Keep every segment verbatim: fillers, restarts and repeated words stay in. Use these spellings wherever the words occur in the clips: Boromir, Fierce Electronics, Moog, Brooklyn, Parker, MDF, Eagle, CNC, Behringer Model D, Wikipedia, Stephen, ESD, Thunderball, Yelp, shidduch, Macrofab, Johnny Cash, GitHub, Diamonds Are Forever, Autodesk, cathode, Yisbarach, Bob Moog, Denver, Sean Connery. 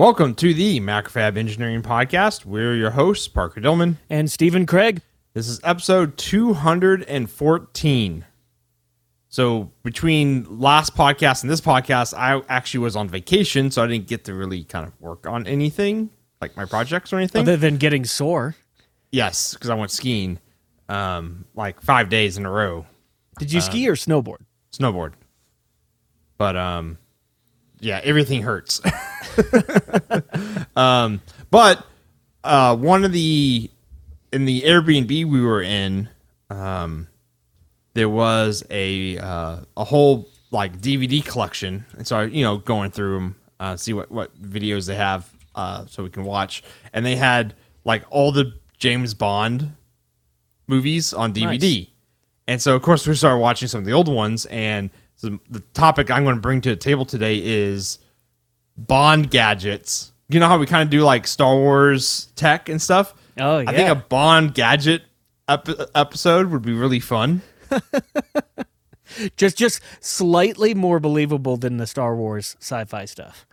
Welcome to the Macrofab Engineering Podcast. We're your hosts, Parker Dillman. And Stephen Craig. This is episode two hundred fourteen. So between last podcast and this podcast, I actually was on vacation, so I didn't get to really kind of work on anything, like my projects or anything. Other than getting sore. Yes, because I went skiing um, like five days in a row. Did you um, ski or snowboard? Snowboard. But um, yeah, everything hurts. um, but uh, one of the in the Airbnb we were in, um, there was a uh, a whole like D V D collection, and so I, you know, going through them, uh, see what, what videos they have, uh, so we can watch. And they had like all the James Bond movies on D V D, nice. And so of course we started watching some of the old ones. And so the topic I'm going to bring to the table today is Bond gadgets. You know how we kind of do like Star Wars tech and stuff? Oh, yeah. I think a Bond gadget ep- episode would be really fun. just just slightly more believable than the Star Wars sci-fi stuff.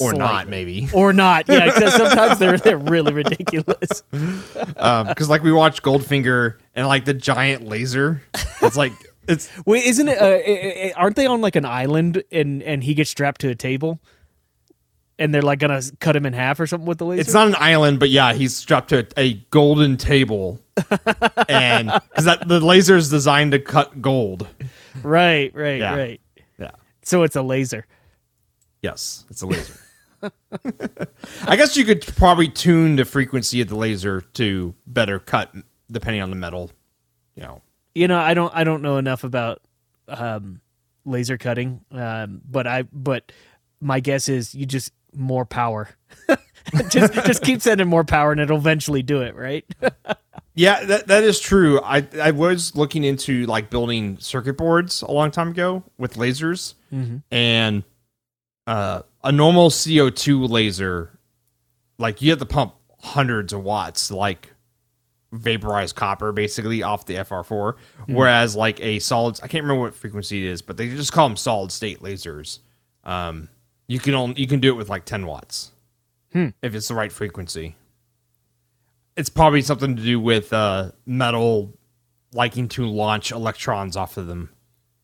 Or slightly. Not, maybe. Or not, yeah, because sometimes they're, they're really ridiculous. Because um, like we watched Goldfinger and like the giant laser. It's like... It's wait, isn't it? Uh, it, it aren't they on like an island, and, and he gets strapped to a table, and they're like gonna cut him in half or something with the laser? It's not an island, but yeah, he's strapped to a, a golden table, and because that the laser is designed to cut gold. Right, right, yeah. right. Yeah. So it's a laser. Yes, it's a laser. I guess you could probably tune the frequency of the laser to better cut, depending on the metal, you know. You know, I don't, I don't know enough about um, laser cutting, um, but I, but my guess is you just more power, just, just keep sending more power, and it'll eventually do it, right? Yeah, that that is true. I, I was looking into like building circuit boards a long time ago with lasers, mm-hmm. and uh, a normal C O two laser, like you have to pump hundreds of watts, like. Vaporized copper basically off the F R four, mm. whereas like a solid, I can't remember what frequency it is, but they just call them solid state lasers. Um, you can only you can do it with like ten watts hmm. if it's the right frequency. It's probably something to do with uh, metal liking to launch electrons off of them.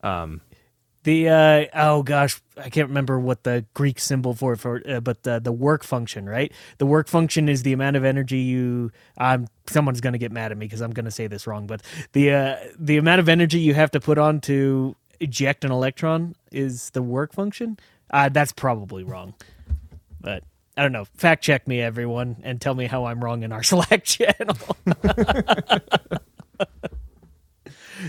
Um, the uh, oh gosh, I can't remember what the Greek symbol for for, uh, but the the work function, right? The work function is the amount of energy you. I'm someone's going to get mad at me because I'm going to say this wrong, but the uh, the amount of energy you have to put on to eject an electron is the work function. Uh, that's probably wrong, but I don't know. Fact check me, everyone, and tell me how I'm wrong in our Slack channel.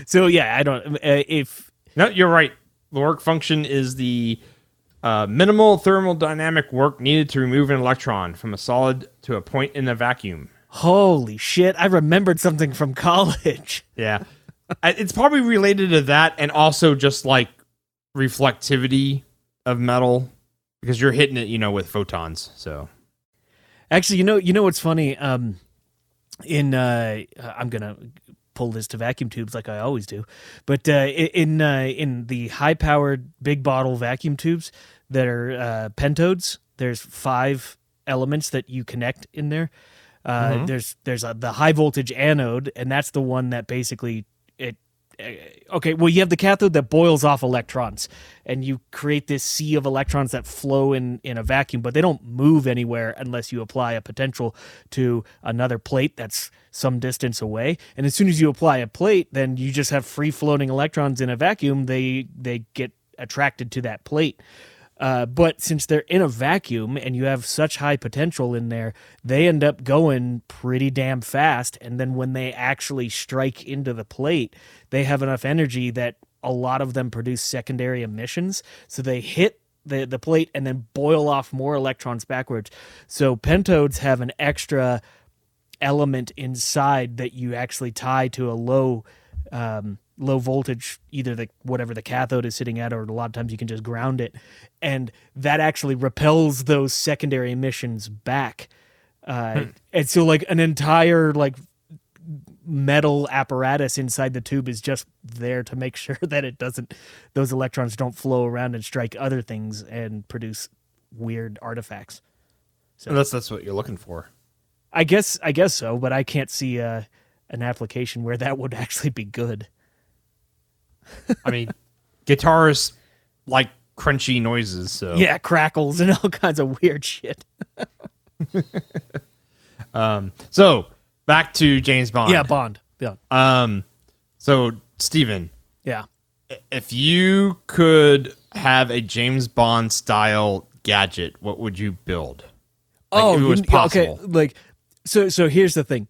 So yeah, I don't. Uh, if no, you're right. The work function is the uh, minimal thermodynamic work needed to remove an electron from a solid to a point in a vacuum. Holy shit, I remembered something from college. Yeah. It's probably related to that and also just like reflectivity of metal because you're hitting it, you know, with photons. So actually, you know, you know what's funny? Um, in uh, I'm going to pull this to vacuum tubes like I always do. But uh, in uh, in the high-powered big bottle vacuum tubes that are uh, pentodes, there's five elements that you connect in there. Uh, mm-hmm. There's there's a, the high voltage anode, and that's the one that basically it. Okay, well you have the cathode that boils off electrons, and you create this sea of electrons that flow in in a vacuum, but they don't move anywhere unless you apply a potential to another plate that's some distance away. And as soon as you apply a plate, then you just have free floating electrons in a vacuum. They they get attracted to that plate. Uh, but since they're in a vacuum and you have such high potential in there, they end up going pretty damn fast. And then when they actually strike into the plate, they have enough energy that a lot of them produce secondary emissions. So they hit the, the plate and then boil off more electrons backwards. So pentodes have an extra element inside that you actually tie to a low um low voltage, either the whatever the cathode is sitting at, or a lot of times you can just ground it, and that actually repels those secondary emissions back. Uh, hmm. And so, like an entire like metal apparatus inside the tube is just there to make sure that it doesn't; those electrons don't flow around and strike other things and produce weird artifacts. So unless that's what you're looking for. I guess I guess so, but I can't see uh, an application where that would actually be good. I mean, guitarists like crunchy noises. So. Yeah, crackles and all kinds of weird shit. um, so, back to James Bond. Yeah, Bond. Yeah. Um, so, Stephen. Yeah. If you could have a James Bond style gadget, what would you build? Like, oh, if it was possible. Okay. Like, so, so here's the thing.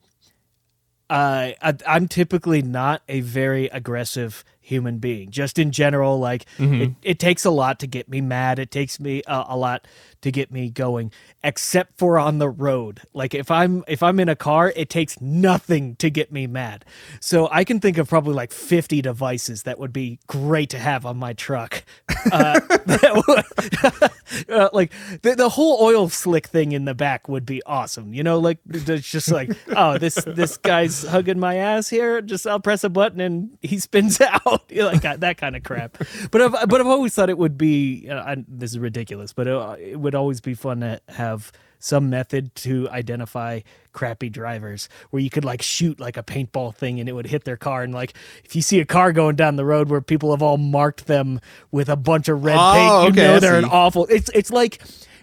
Uh, I, I'm typically not a very aggressive human being. Just in general, like mm-hmm. it, it takes a lot to get me mad. It takes me uh, a lot to get me going, except for on the road. Like if I'm if I'm in a car, it takes nothing to get me mad. So I can think of probably like fifty devices that would be great to have on my truck. Uh, that would, uh, like the, the whole oil slick thing in the back would be awesome. You know, like it's just like, oh, this this guy's hugging my ass here. Just I'll press a button and he spins out. Like that kind of crap. But I've, but I've always thought it would be, uh, I, this is ridiculous, but it, it would always be fun to have some method to identify crappy drivers where you could like shoot like a paintball thing and it would hit their car. And like, if you see a car going down the road where people have all marked them with a bunch of red oh, paint, you okay, know, I they're see. An awful, it's, it's like,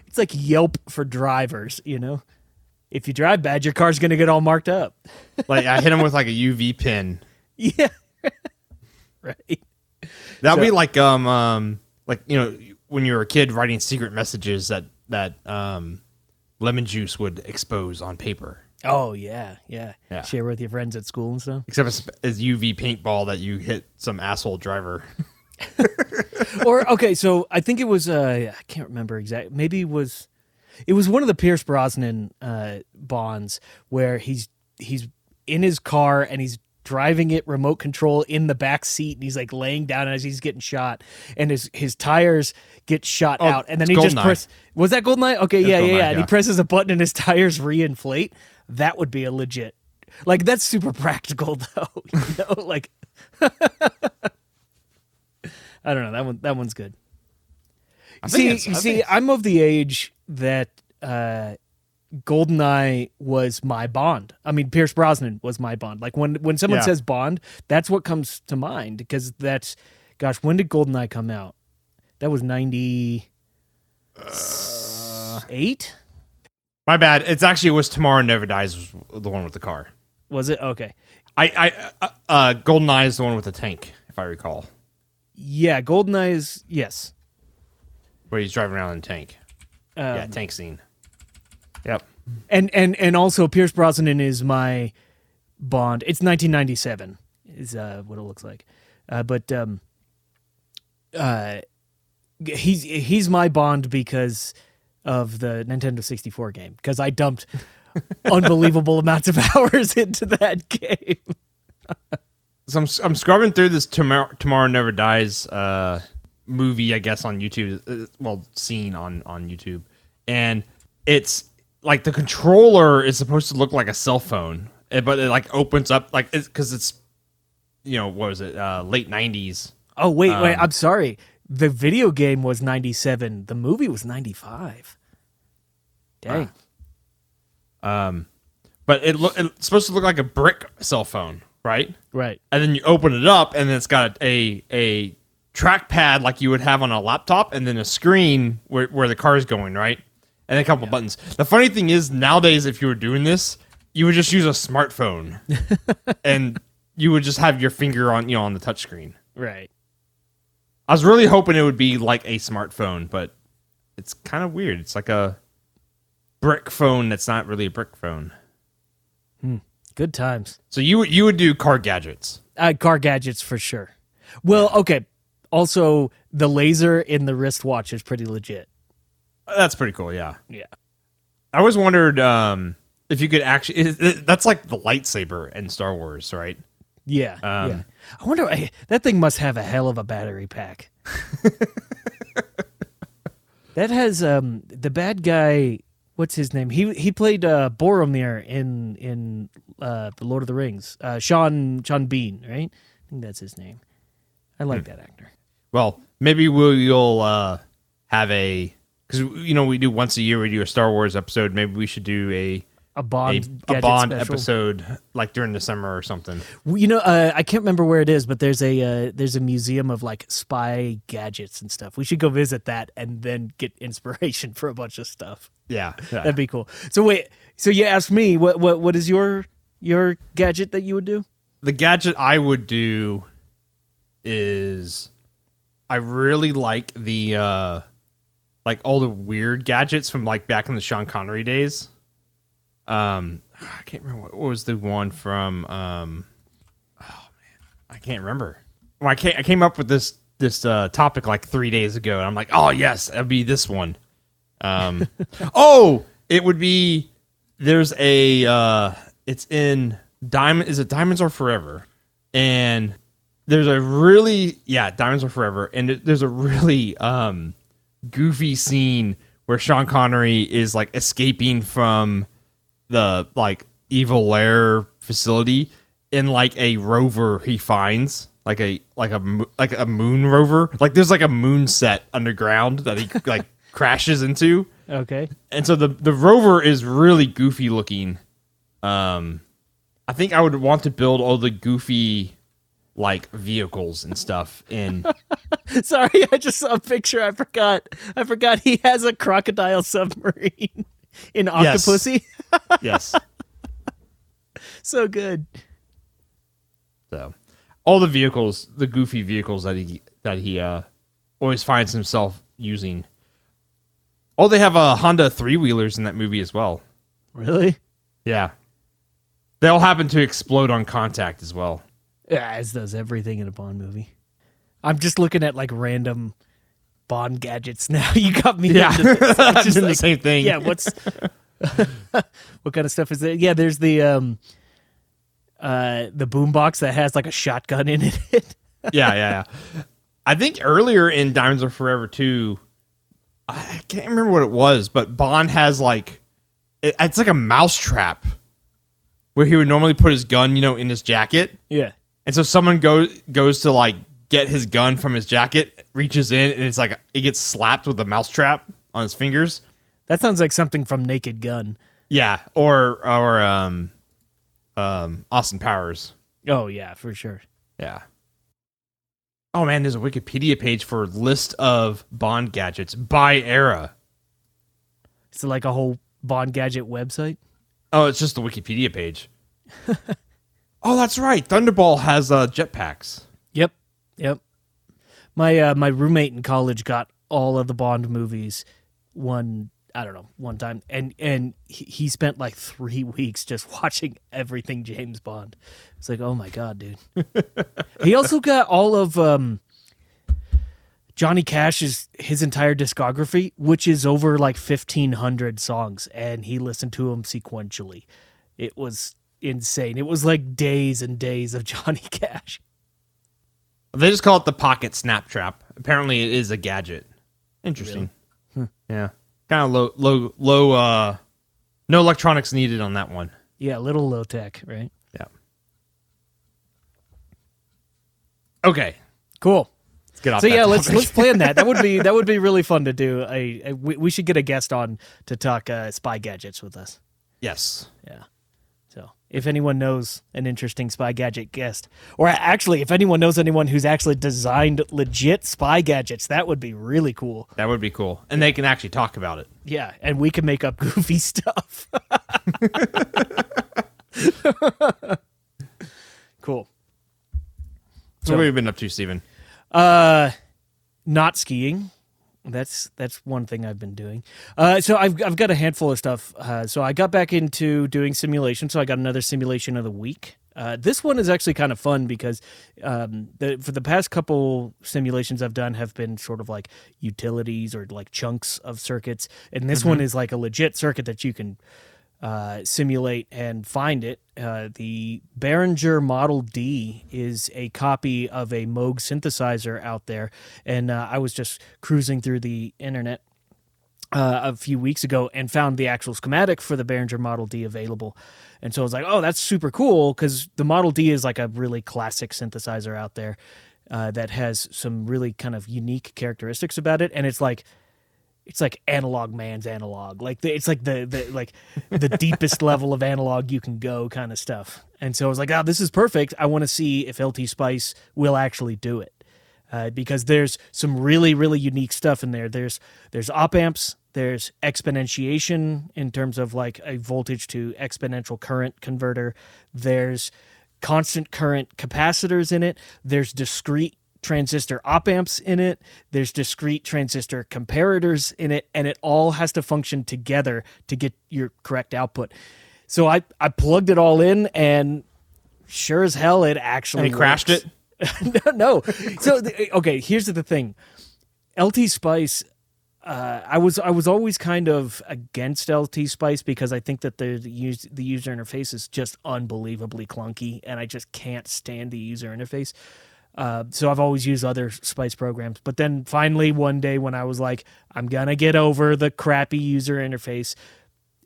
it's like Yelp for drivers, you know, if you drive bad, your car's going to get all marked up. Like I hit them with like a U V pin. Yeah. Right. That'd so, be like, um, um, like, you know, when you were a kid writing secret messages that, that, um, lemon juice would expose on paper. Oh yeah. Yeah. yeah. Share with your friends at school and stuff. Except it's, it's U V paintball that you hit some asshole driver. Or, okay. So I think it was, uh, I can't remember exactly. Maybe it was, it was one of the Pierce Brosnan, uh, Bonds where he's, he's in his car and he's driving it remote control in the back seat, and he's like laying down as he's getting shot, and his his tires get shot oh, out, and then he just press. Was that GoldenEye? Okay, yeah, yeah, yeah, yeah. And he presses a button, and his tires reinflate. That would be a legit, like that's super practical though. You know, like I don't know that one. That one's good. I see, you see, I'm of the age that. Uh, GoldenEye was my Bond. I mean, Pierce Brosnan was my Bond. Like when, when someone yeah. says Bond, that's what comes to mind because that's, gosh, when did GoldenEye come out? That was ninety-eight. Uh, my bad. It's actually it was Tomorrow Never Dies was the one with the car. Was it? Okay. I, I uh, GoldenEye is the one with the tank, if I recall. Yeah, GoldenEye is yes. Where he's driving around in a tank. Um, yeah, tank scene. Yep. And, and and also Pierce Brosnan is my Bond. It's nineteen ninety-seven is uh, what it looks like. Uh, but um, uh, he's he's my Bond because of the Nintendo sixty-four game because I dumped unbelievable amounts of hours into that game. So I'm I'm scrubbing through this Tomorrow, Tomorrow Never Dies uh, movie, I guess, on YouTube. Well, scene on, on YouTube. And it's like the controller is supposed to look like a cell phone, but it like opens up like because it's, it's, you know, what was it? Uh, late nineties. Oh, wait, um, wait. I'm sorry. The video game was ninety-seven. The movie was ninety-five. Dang. Uh, um, but it lo- it's supposed to look like a brick cell phone, right? Right. And then you open it up and then it's got a, a trackpad like you would have on a laptop and then a screen where, where the car is going, right? And a couple yeah. buttons. The funny thing is, nowadays, if you were doing this, you would just use a smartphone, and you would just have your finger on, you know, on the touchscreen. Right. I was really hoping it would be like a smartphone, but it's kind of weird. It's like a brick phone that's not really a brick phone. Hmm. Good times. So you you would do car gadgets. Uh, car gadgets for sure. Well, okay. Also, the laser in the wristwatch is pretty legit. That's pretty cool, yeah. Yeah. I always wondered um, if you could actually... Is, is, that's like the lightsaber in Star Wars, right? Yeah, um, yeah. I wonder... I, that thing must have a hell of a battery pack. That has... Um, the bad guy... What's his name? He he played uh, Boromir in in uh, The Lord of the Rings. Uh, Sean Sean Bean, right? I think that's his name. I like hmm. that actor. Well, maybe we'll, you'll uh, have a... because, you know, we do once a year, we do a Star Wars episode. Maybe we should do a a Bond a, a Bond special. episode like during the summer or something. You know, uh, I can't remember where it is, but there's a uh, there's a museum of like spy gadgets and stuff. We should go visit that and then get inspiration for a bunch of stuff. Yeah, yeah. That'd be cool. So wait, so you asked me what what what is your your gadget that you would do? The gadget I would do is I really like the uh, like all the weird gadgets from like back in the Sean Connery days. Um, I can't remember what, what was the one from. Um, oh man, I can't remember. Well, I can't. I came up with this this uh, topic like three days ago, and I'm like, oh yes, it'll be this one. Um, oh, it would be. There's a. Uh, it's in Diamond. Is it Diamonds Are Forever? And there's a really yeah, Diamonds Are Forever, and it, there's a really um, goofy scene where Sean Connery is like escaping from the like evil lair facility in like a rover he finds, like a like a like a moon rover. Like there's like a moon set underground that he like crashes into. Okay. And so the the rover is really goofy looking. Um, I think I would want to build all the goofy like vehicles and stuff in. Sorry, I just saw a picture. I forgot. I forgot he has a crocodile submarine. In Octopussy? Yes. Yes. So good. So, all the vehicles, the goofy vehicles that he that he uh, always finds himself using. Oh, they have uh, Honda three-wheelers in that movie as well. Really? Yeah. They all happen to explode on contact as well. Yeah, as does everything in a Bond movie. I'm just looking at like random Bond gadgets now. You got me. Yeah, it's just like, the same thing. Yeah, what's what kind of stuff is there? Yeah, there's the um, uh, the boombox that has like a shotgun in it. yeah, yeah, yeah. I think earlier in Diamonds Are Forever two, I can't remember what it was, but Bond has like it, it's like a mousetrap where he would normally put his gun, you know, in his jacket. Yeah, and so someone goes goes to like get his gun from his jacket, reaches in, and it's like it gets slapped with a mousetrap on his fingers. That sounds like something from Naked Gun. Yeah, or or um, um, Austin Powers. Oh yeah, for sure. Yeah. Oh man, there's a Wikipedia page for a list of Bond gadgets by era. Is it like a whole Bond gadget website? Oh, it's just the Wikipedia page. Oh, that's right. Thunderball has uh, jetpacks. Yep. Yep. My uh, my roommate in college got all of the Bond movies one, I don't know, one time. And and he, he spent like three weeks just watching everything James Bond. It's like, oh my God, dude. He also got all of um, Johnny Cash's, his entire discography, which is over like fifteen hundred songs. And he listened to them sequentially. It was insane. It was like days and days of Johnny Cash. They just call it the pocket snap trap. Apparently, it is a gadget. Interesting. Really? Huh. Yeah, kind of low, low, low. Uh, no electronics needed on that one. Yeah, a little low tech, right? Yeah. Okay, cool. Let's get off. So that yeah, topic. let's let's plan that. That would be that would be really fun to do. I, I we, we should get a guest on to talk uh, spy gadgets with us. Yes. Yeah. So if anyone knows an interesting spy gadget guest, or actually if anyone knows anyone who's actually designed legit spy gadgets, that would be really cool. That would be cool. And they can actually talk about it. Yeah. And we can make up goofy stuff. Cool. So, so what have you been up to, Stephen? Uh, not skiing. That's that's one thing I've been doing. Uh, so I've I've got a handful of stuff. Uh, so I got back into doing simulation. So I got another simulation of the week. Uh, this one is actually kind of fun because um, the, for the past couple simulations I've done have been sort of like utilities or like chunks of circuits, and this mm-hmm. one is like a legit circuit that you can uh, simulate and find it. Uh, the Behringer Model D is a copy of a Moog synthesizer out there, and uh, I was just cruising through the internet uh, a few weeks ago and found the actual schematic for the Behringer Model D available, and so I was like, oh, that's super cool, because the Model D is like a really classic synthesizer out there uh, that has some really kind of unique characteristics about it, and it's like it's like analog man's analog. Like the, it's like the, the like the deepest level of analog you can go kind of stuff. And so I was like, oh, this is perfect. I want to see if L T Spice will actually do it. Uh, because there's some really, really unique stuff in there. There's there's op amps, there's exponentiation in terms of like a voltage to exponential current converter. There's constant current capacitors in it. There's discrete transistor op amps in it. There's discrete transistor comparators in it, and it all has to function together to get your correct output. So I, I plugged it all in, and sure as hell, it actually and it crashed it. no, no. So, okay, here's the thing. L T Spice, uh, I was I was always kind of against L T Spice because I think that the, the, use, the user interface is just unbelievably clunky, and I just can't stand the user interface. Uh, so I've always used other Spice programs. But then finally one day when I was like, I'm going to get over the crappy user interface,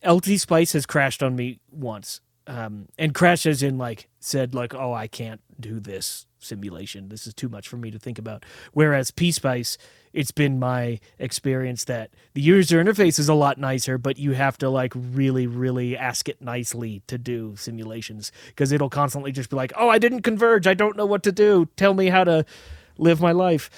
L T Spice has crashed on me once. Um, and crashed as in like said like, oh, I can't do this simulation. This is too much for me to think about. Whereas P Spice, it's been my experience that the user interface is a lot nicer, but you have to like really, really ask it nicely to do simulations because it'll constantly just be like, oh, I didn't converge. I don't know what to do. Tell me how to live my life.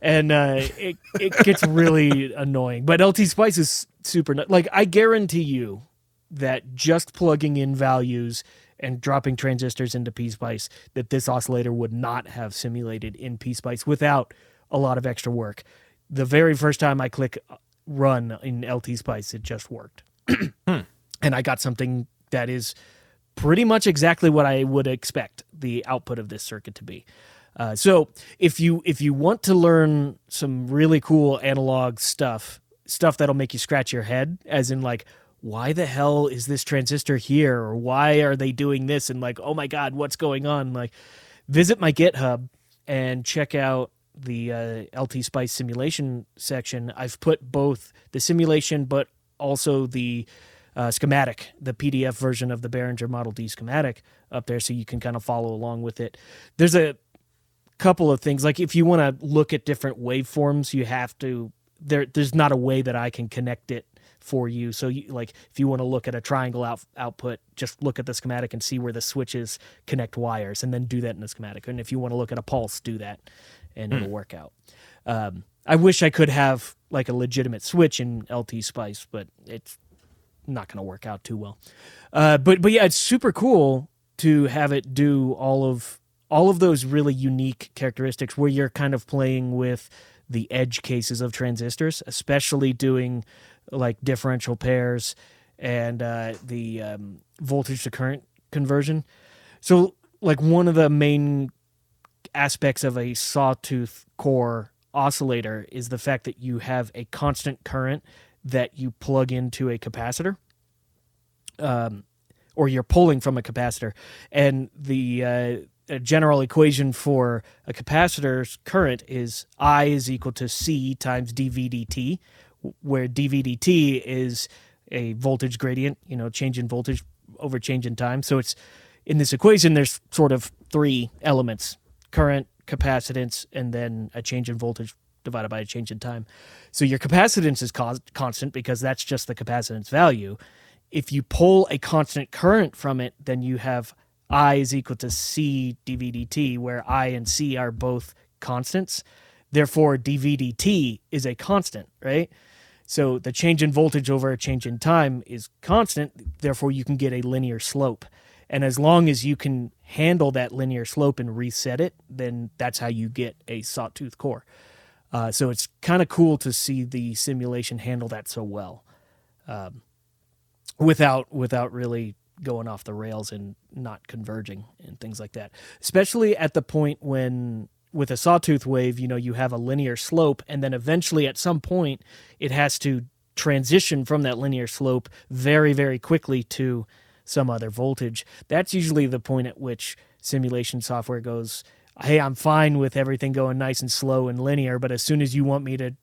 And uh, it, it gets really annoying. But L T Spice is super nice. Like, I guarantee you that just plugging in values and dropping transistors into P Spice, that this oscillator would not have simulated in P Spice without a lot of extra work. The very first time I click run in L T Spice, it just worked. hmm. And I got something that is pretty much exactly what I would expect the output of this circuit to be. Uh, so if you if you want to learn some really cool analog stuff, stuff that'll make you scratch your head, as in like, why the hell is this transistor here? Or why are they doing this? And like, oh my God, what's going on? Like, visit my GitHub and check out the uh, L T Spice simulation section. I've put both the simulation, but also the uh, schematic, the P D F version of the Behringer Model D schematic up there. So you can kind of follow along with it. There's a couple of things. Like if you want to look at different waveforms, you have to, there, there's not a way that I can connect it for you. So you, like if you want to look at a triangle out, output, just look at the schematic and see where the switches connect wires and then do that in the schematic. And if you want to look at a pulse, do that and mm. it'll work out. Um, I wish I could have like a legitimate switch in L T Spice, but it's not going to work out too well. Uh, but, but yeah, it's super cool to have it do all of, all of those really unique characteristics where you're kind of playing with the edge cases of transistors, especially doing like differential pairs and uh, the um, voltage to current conversion. So like one of the main aspects of a sawtooth core oscillator is the fact that you have a constant current that you plug into a capacitor um, or you're pulling from a capacitor. And the uh, a general equation for a capacitor's current is I is equal to C times dV/dt, where dV/dt is a voltage gradient, you know, change in voltage over change in time. So it's in this equation, there's sort of three elements: current, capacitance, and then a change in voltage divided by a change in time. So your capacitance is co- constant because that's just the capacitance value. If you pull a constant current from it, then you have I is equal to C dV/dt, where I and C are both constants. Therefore, dV/dt is a constant, right? So the change in voltage over a change in time is constant. Therefore, you can get a linear slope. And as long as you can handle that linear slope and reset it, then that's how you get a sawtooth core. Uh, so it's kind of cool to see the simulation handle that so well um, without without really going off the rails and not converging and things like that, especially at the point when with a sawtooth wave, you know, you have a linear slope, and then eventually at some point it has to transition from that linear slope very, very quickly to some other voltage. That's usually the point at which simulation software goes, hey, I'm fine with everything going nice and slow and linear, but as soon as you want me to,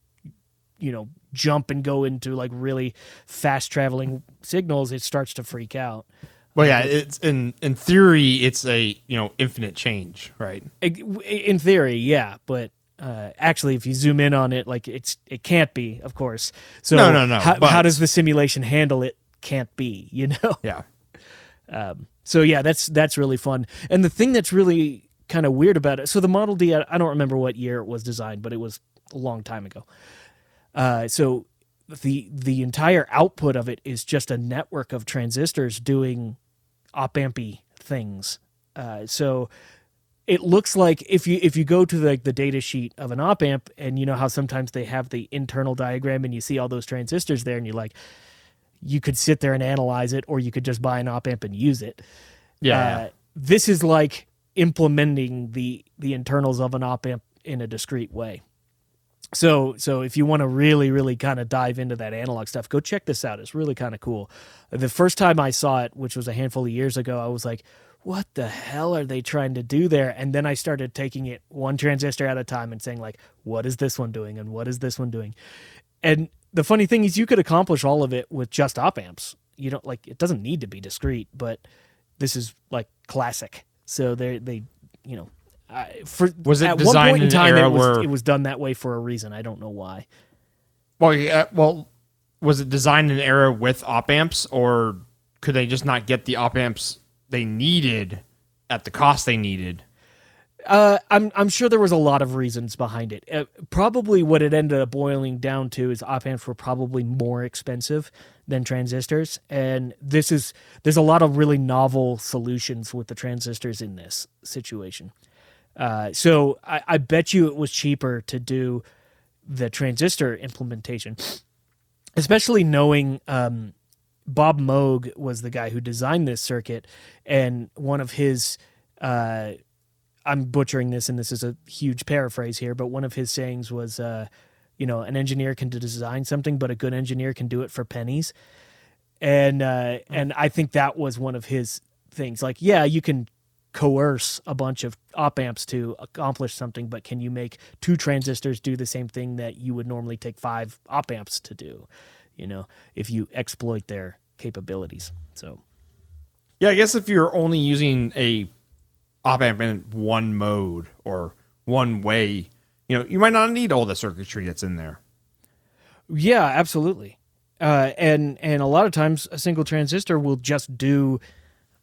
you know, jump and go into like really fast traveling signals, it starts to freak out. Well, yeah, it's in in theory, it's a, you know, infinite change, right? In theory, yeah, but uh, actually, if you zoom in on it, like it's it can't be, of course. So no, no, no. How, but... how does the simulation handle it? Can't be, you know. Yeah. Um, so yeah, that's that's really fun. And the thing that's really kind of weird about it. So the Model D, I, I don't remember what year it was designed, but it was a long time ago. Uh, so the the entire output of it is just a network of transistors doing op-ampy things. Uh, so it looks like if you if you go to like the, the data sheet of an op-amp, and you know how sometimes they have the internal diagram and you see all those transistors there, and you're like, you could sit there and analyze it, or you could just buy an op-amp and use it. Yeah. Uh, yeah. This is like implementing the the internals of an op-amp in a discrete way. So so if you want to really, really kind of dive into that analog stuff, go check this out. It's really kind of cool. The first time I saw it, which was a handful of years ago, I was like, what the hell are they trying to do there? And then I started taking it one transistor at a time and saying, like, what is this one doing? And what is this one doing? And the funny thing is you could accomplish all of it with just op amps. You don't like, it doesn't need to be discrete, but this is like classic. So they, they, you know, uh, for, was it at one point in time, it was, where... it was done that way for a reason. I don't know why. Well, yeah, well, was it designed in an era with op amps, or could they just not get the op amps they needed at the cost they needed? Uh, I'm I'm sure there was a lot of reasons behind it. Uh, probably what it ended up boiling down to is op amps were probably more expensive than transistors, and this is there's a lot of really novel solutions with the transistors in this situation. Uh, so I, I bet you it was cheaper to do the transistor implementation, especially knowing um, Bob Moog was the guy who designed this circuit, and one of his. Uh, I'm butchering this, and this is a huge paraphrase here, but one of his sayings was, uh, you know, an engineer can design something, but a good engineer can do it for pennies. And, uh, mm-hmm. and I think that was one of his things. Like, yeah, you can coerce a bunch of op amps to accomplish something, but can you make two transistors do the same thing that you would normally take five op amps to do, you know, if you exploit their capabilities. So, yeah, I guess if you're only using a op amp in one mode or one way, you know, you might not need all the circuitry that's in there. Yeah, absolutely. Uh, and, and a lot of times a single transistor will just do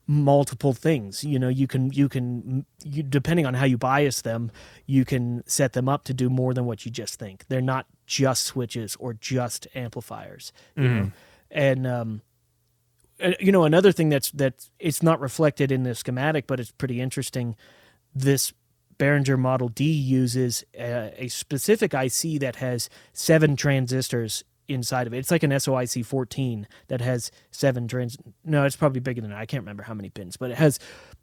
multiple things. You know, you can, you can, you, depending on how you bias them, you can set them up to do more than what you just think. They're not just switches or just amplifiers. You mm-hmm. know? And, um, you know, another thing that's that it's not reflected in the schematic, but it's pretty interesting. This Behringer Model D uses a, a specific I C that has seven transistors inside of it. It's like an S O I C fourteen that has seven trans. No, it's probably bigger than that. I can't remember how many pins, but it has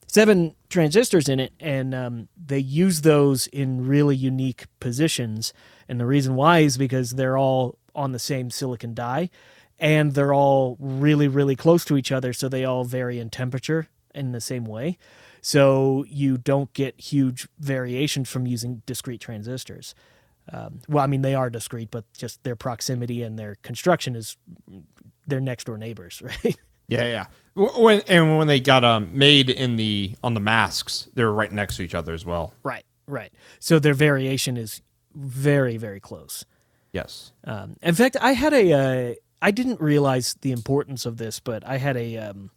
seven transistors in it, and um, they use those in really unique positions. And the reason why is because they're all on the same silicon die. And they're all really, really close to each other, so they all vary in temperature in the same way. So you don't get huge variation from using discrete transistors. Um, well, I mean, they are discrete, but just their proximity and their construction is their next-door neighbors, right? Yeah, yeah. When, and when they got um, made in the on the masks, they were right next to each other as well. Right, right. So their variation is very, very close. Yes. Um, in fact, I had a... Uh, I didn't realize the importance of this, but I had a um,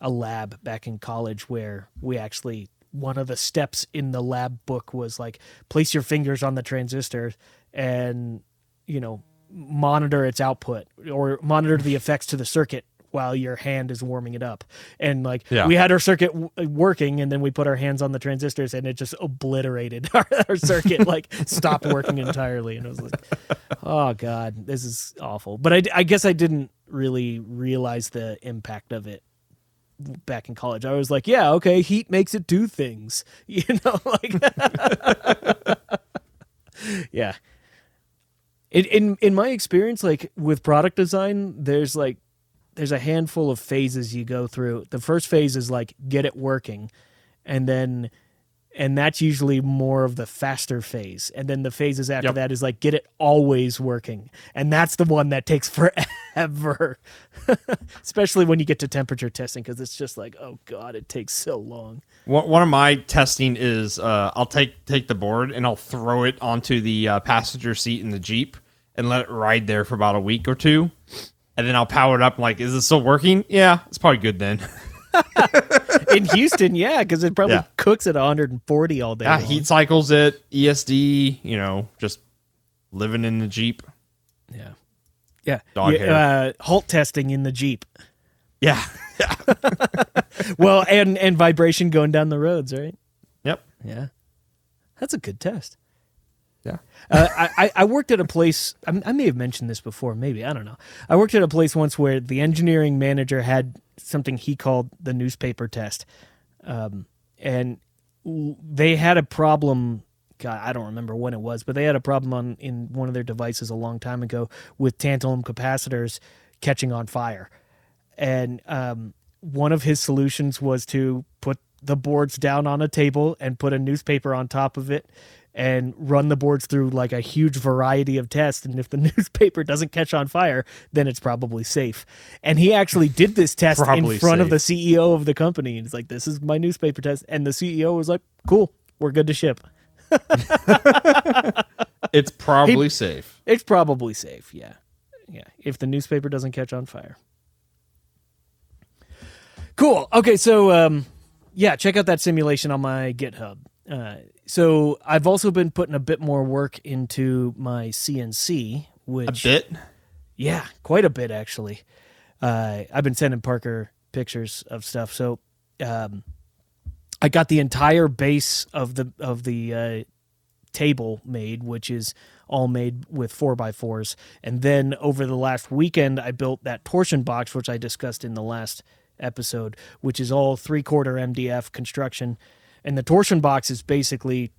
a lab back in college where we actually, one of the steps in the lab book was like, place your fingers on the transistor and, you know, monitor its output or monitor the effects to the circuit while your hand is warming it up. And like, yeah. we had our circuit w- working, and then we put our hands on the transistors and it just obliterated our, our circuit, like stopped working entirely. And I was like, oh God, this is awful. But I, I guess I didn't really realize the impact of it back in college. I was like, yeah, okay, heat makes it do things, you know, like, yeah. It, in, in my experience, like with product design, there's like, there's a handful of phases you go through. The first phase is like, get it working. And then And that's usually more of the faster phase. And then the phases after yep. that is like, get it always working. And that's the one that takes forever, especially when you get to temperature testing, because it's just like, oh, God, it takes so long. One of my testing is uh, I'll take take the board and I'll throw it onto the uh, passenger seat in the Jeep and let it ride there for about a week or two. And then I'll power it up. I'm like, is it still working? Yeah, it's probably good then. In Houston, yeah, because it probably yeah. cooks at one hundred forty all day. Yeah, long. Heat cycles it, E S D, you know, just living in the Jeep. Yeah. Yeah. Dog yeah, hair. Uh, halt testing in the Jeep. Yeah. yeah. Well, and, and vibration going down the roads, right? Yep. Yeah. That's a good test. Yeah. uh, I, I worked at a place, I, I may have mentioned this before, maybe, I don't know. I worked at a place once where the engineering manager had something he called the newspaper test. Um, and they had a problem, God, I don't remember when it was, but they had a problem on in one of their devices a long time ago with tantalum capacitors catching on fire. And um, one of his solutions was to put the boards down on a table and put a newspaper on top of it and run the boards through like a huge variety of tests. And if the newspaper doesn't catch on fire, then it's probably safe. And he actually did this test in front safe. of the C E O of the company. And he's like, this is my newspaper test. And the C E O was like, cool, we're good to ship. It's probably he, safe. It's probably safe. Yeah. Yeah. If the newspaper doesn't catch on fire. Cool. Okay. So, um, yeah, check out that simulation on my GitHub. Uh, so I've also been putting a bit more work into my C N C, which a bit, yeah, quite a bit actually. Uh, I've been sending Parker pictures of stuff. So, um, I got the entire base of the, of the, uh, table made, which is all made with four by fours. And then over the last weekend, I built that torsion box, which I discussed in the last episode, which is all three quarter M D F construction. And the torsion box is basically,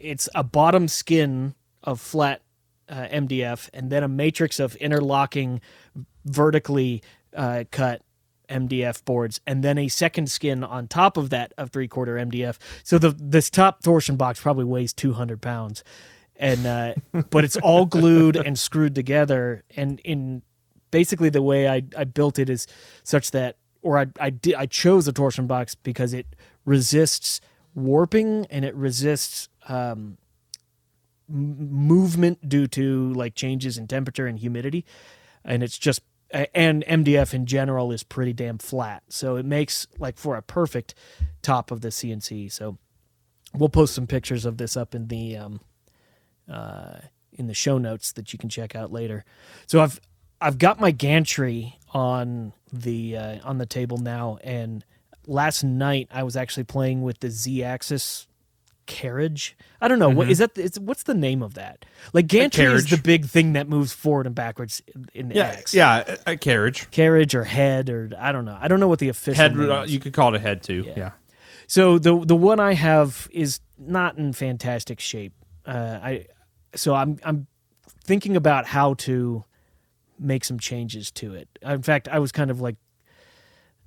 it's a bottom skin of flat uh, M D F and then a matrix of interlocking, vertically uh, cut M D F boards, and then a second skin on top of that of three-quarter M D F. So the this top torsion box probably weighs two hundred pounds, and uh, but it's all glued and screwed together. And in basically the way I, I built it is such that, or I I, did, I chose a torsion box because it resists warping and it resists um movement due to like changes in temperature and humidity, and it's just and M D F in general is pretty damn flat, so it makes like for a perfect top of the C N C. So we'll post some pictures of this up in the um uh in the show notes that you can check out later. So I've I've got my gantry on the uh, on the table now, and last night I was actually playing with the Z-axis carriage. I don't know mm-hmm. what is that. It's, what's the name of that? Like gantry is the big thing that moves forward and backwards in the yeah, X. Yeah, a carriage, carriage or head or I don't know. I don't know what the official head. Name uh, is. You could call it a head too. Yeah. yeah. So the the one I have is not in fantastic shape. Uh, I so I'm I'm thinking about how to make some changes to it. In fact, I was kind of like.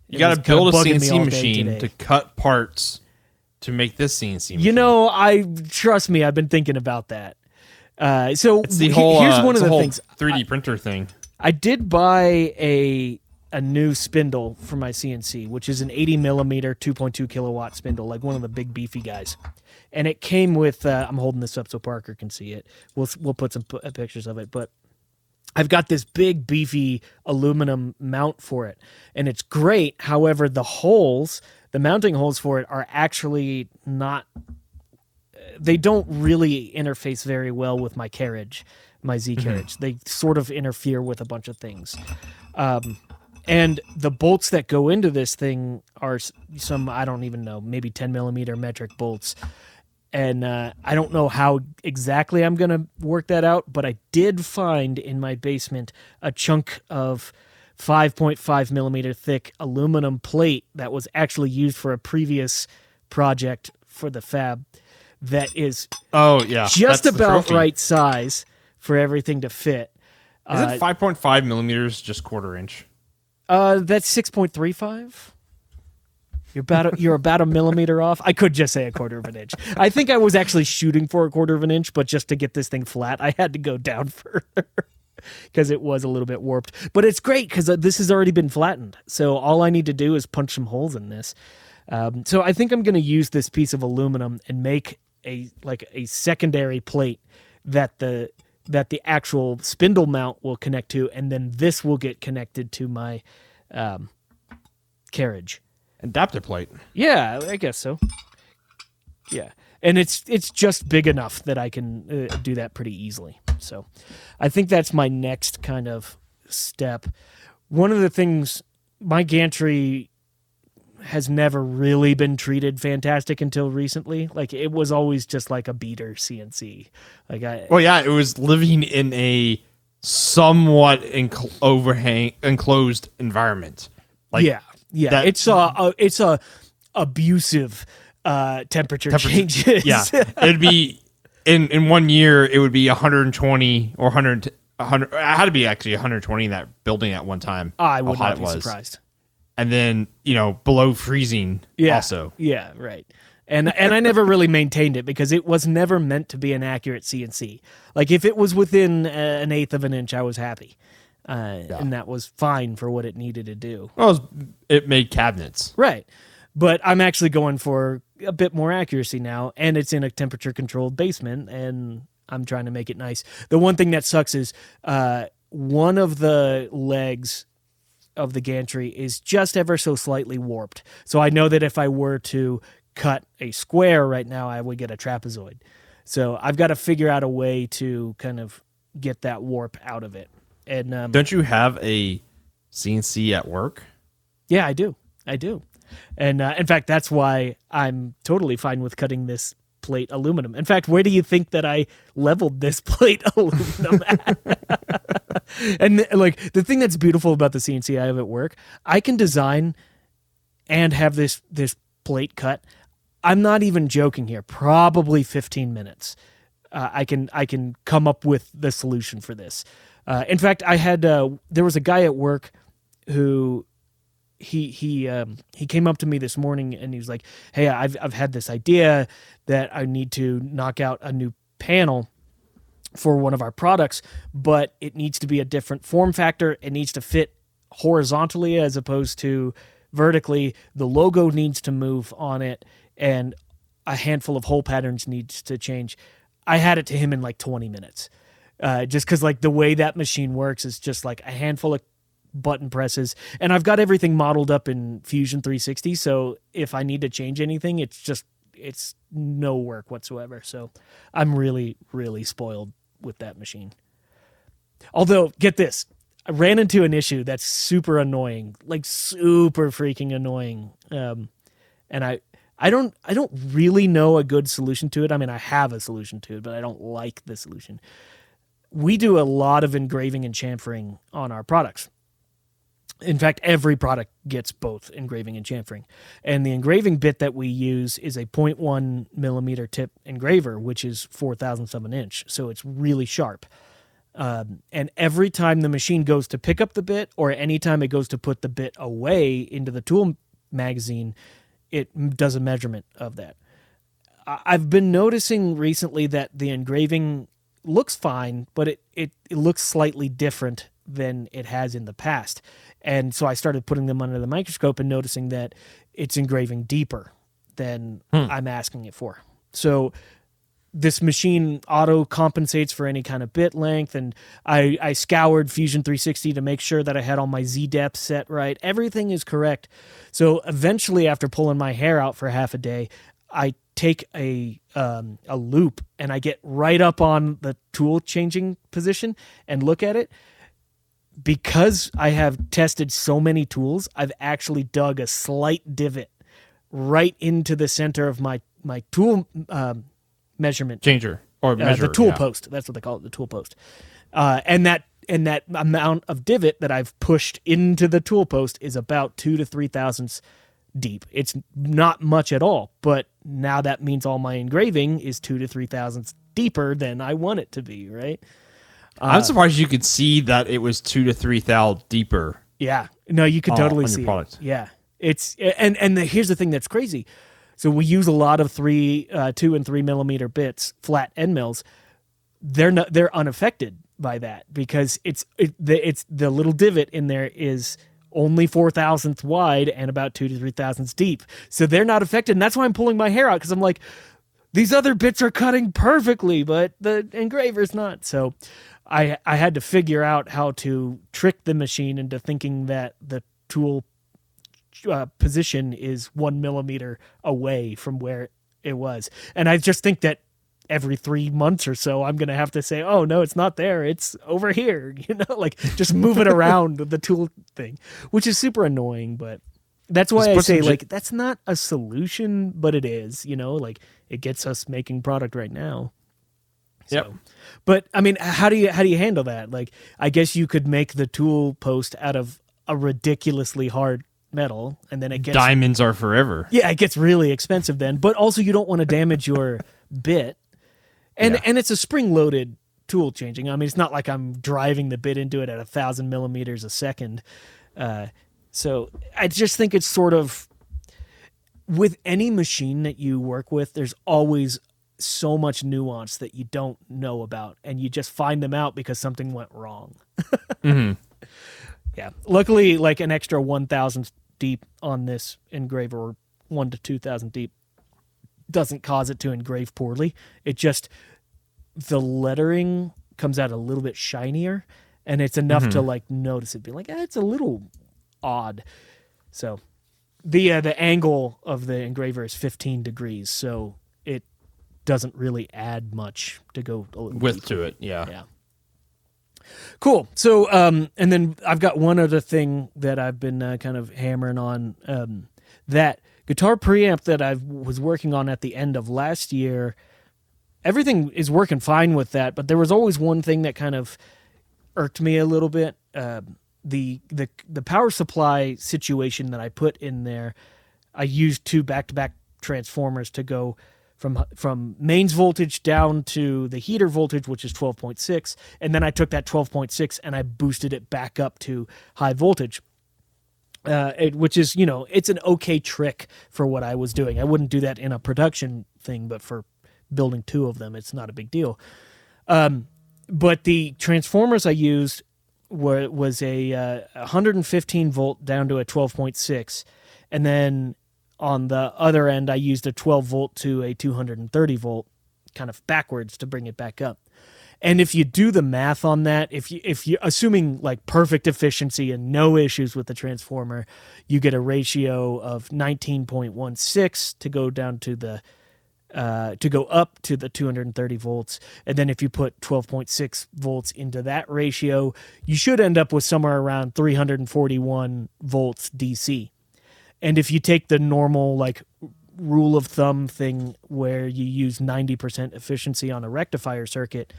You got to build a C N C machine to cut parts to make this C N C machine. You know, I trust me, I've been thinking about that. Uh, so it's the whole, here's one uh, it's of the, the things. three D printer thing. I did buy a a new spindle for my C N C, which is an eighty millimeter, two point two kilowatt spindle, like one of the big beefy guys. And it came with. Uh, I'm holding this up so Parker can see it. We'll we'll put some p- pictures of it, but. I've got this big, beefy aluminum mount for it, and it's great. However, the holes, the mounting holes for it are actually not, they don't really interface very well with my carriage, my Z carriage. Mm-hmm. They sort of interfere with a bunch of things. Um, and the bolts that go into this thing are some, I don't even know, maybe ten millimeter metric bolts. And uh, I don't know how exactly I'm going to work that out, but I did find in my basement a chunk of five point five millimeter thick aluminum plate that was actually used for a previous project for the fab that is oh yeah, just about right size for everything to fit. Isn't uh, five point five millimeters just quarter inch? Uh, that's six point three five. You're about a, you're about a millimeter off. I could just say a quarter of an inch. I think I was actually shooting for a quarter of an inch, but just to get this thing flat, I had to go down further because it was a little bit warped. But it's great because this has already been flattened. So all I need to do is punch some holes in this. Um, so I think I'm going to use this piece of aluminum and make a like a secondary plate that the that the actual spindle mount will connect to, and then this will get connected to my um, carriage. Adapter plate. Yeah, I guess so. Yeah, and it's it's just big enough that I can uh, do that pretty easily. So I think that's my next kind of step. One of the things, my gantry has never really been treated fantastic until recently. Like, it was always just like a beater C N C. Like I, well, yeah, it was living in a somewhat enc- overhang enclosed environment. Like, yeah, yeah, that, it's a, a it's a abusive uh, temperature, temperature changes. Yeah, it'd be in in one year it would be one hundred twenty or one hundred. one hundred it had to be actually one hundred twenty in that building at one time. I would not be surprised. And then, you know, below freezing yeah, also. Yeah, right. And and I never really maintained it because it was never meant to be an accurate C N C. Like, if it was within an eighth of an inch, I was happy. Uh, yeah. And that was fine for what it needed to do. Well, it, was, it made cabinets. Right. But I'm actually going for a bit more accuracy now, and it's in a temperature-controlled basement, and I'm trying to make it nice. The one thing that sucks is uh, one of the legs of the gantry is just ever so slightly warped. So I know that if I were to cut a square right now, I would get a trapezoid. So I've got to figure out a way to kind of get that warp out of it. And um, don't you have a C N C at work? Yeah, I do. I do. And uh, in fact, that's why I'm totally fine with cutting this plate aluminum. In fact, where do you think that I leveled this plate aluminum at? And th- like the thing that's beautiful about the C N C I have at work, I can design and have this this plate cut. I'm not even joking here. Probably fifteen minutes. Uh, I can I can come up with the solution for this. Uh, in fact, I had uh, there was a guy at work who. He he um, he came up to me this morning and he was like, "Hey, I've I've had this idea that I need to knock out a new panel for one of our products, but it needs to be a different form factor. It needs to fit horizontally as opposed to vertically. The logo needs to move on it, and a handful of hole patterns needs to change." I had it to him in like twenty minutes, uh, just because like the way that machine works is just like a handful of button presses, and I've got everything modeled up in Fusion three sixty, so if I need to change anything, it's just it's no work whatsoever. So I'm really really spoiled with that machine. Although, get this, I ran into an issue that's super annoying, like super freaking annoying, um and I I don't I don't really know a good solution to it. I mean, I have a solution to it, but I don't like the solution. We do a lot of engraving and chamfering on our products. In fact, every product gets both engraving and chamfering. And the engraving bit that we use is a zero point one millimeter tip engraver, which is four thousandths of an inch. So it's really sharp. Um, and every time the machine goes to pick up the bit, or any time it goes to put the bit away into the tool magazine, it does a measurement of that. I've been noticing recently that the engraving looks fine, but it, it, it looks slightly different than it has in the past. And so I started putting them under the microscope and noticing that it's engraving deeper than hmm. I'm asking it for. So this machine auto compensates for any kind of bit length. And I, I scoured Fusion three sixty to make sure that I had all my Z depth set right. Everything is correct. So eventually, after pulling my hair out for half a day, I take a um, a loop and I get right up on the tool changing position and look at it. Because I have tested so many tools, I've actually dug a slight divot right into the center of my my tool um, measurement changer or uh, measure, the tool yeah. post. That's what they call it, the tool post. Uh, and that and that amount of divot that I've pushed into the tool post is about two to three thousandths deep. It's not much at all, but now that means all my engraving is two to three thousandths deeper than I want it to be, right? Uh, I'm surprised you could see that it was two to three thou deeper. Yeah, no, you could totally on, on see. Your product. It. Yeah, It's and and the, here's the thing that's crazy. So we use a lot of three, uh, two and three millimeter bits, flat end mills. They're not they're unaffected by that because it's it, the, it's the little divot in there is only four thousandths wide and about two to three thousandths deep. So they're not affected, and that's why I'm pulling my hair out because I'm like, these other bits are cutting perfectly, but the engraver's not. So I I had to figure out how to trick the machine into thinking that the tool uh, position is one millimeter away from where it was. And I just think that every three months or so, I'm going to have to say, oh, no, it's not there. It's over here. You know, like just move it around the tool thing, which is super annoying. But that's why I say, like, that's not a solution, but it is, you know, like it gets us making product right now. So, yep. But I mean, how do you, how do you handle that? Like, I guess you could make the tool post out of a ridiculously hard metal and then it gets Diamonds Are Forever. Yeah. It gets really expensive then, but also you don't want to damage your bit. And yeah. and it's a spring-loaded tool changing. I mean, it's not like I'm driving the bit into it at one thousand millimeters a second. Uh, so I just think it's sort of, with any machine that you work with, there's always so much nuance that you don't know about, and you just find them out because something went wrong. mm-hmm. Yeah. Luckily, like an extra one thousandth deep on this engraver, or one to two thousand deep, doesn't cause it to engrave poorly. It just, the lettering comes out a little bit shinier, and it's enough mm-hmm. to like notice it. Be like, eh, it's a little odd. So, the uh, the angle of the engraver is fifteen degrees, so it doesn't really add much to go a little width deeper to it. Yeah, yeah. Cool. So, um, and then I've got one other thing that I've been uh, kind of hammering on. Um, that. Guitar preamp that I was working on at the end of last year, everything is working fine with that, but there was always one thing that kind of irked me a little bit. Uh, the the the power supply situation that I put in there, I used two back-to-back transformers to go from from mains voltage down to the heater voltage, which is twelve point six, and then I took that twelve point six and I boosted it back up to high voltage. Uh, it, which is, you know, it's an okay trick for what I was doing. I wouldn't do that in a production thing, but for building two of them, it's not a big deal. Um, but the transformers I used were was a uh, one hundred fifteen volt down to a twelve point six, and then on the other end, I used a twelve volt to a two hundred thirty volt, kind of backwards to bring it back up. And if you do the math on that, if you if you assuming like perfect efficiency and no issues with the transformer, you get a ratio of nineteen point one six to go down to the uh, to go up to the two hundred thirty volts. And then if you put twelve point six volts into that ratio, you should end up with somewhere around three hundred forty-one volts D C. And if you take the normal like rule of thumb thing where you use ninety percent efficiency on a rectifier circuit,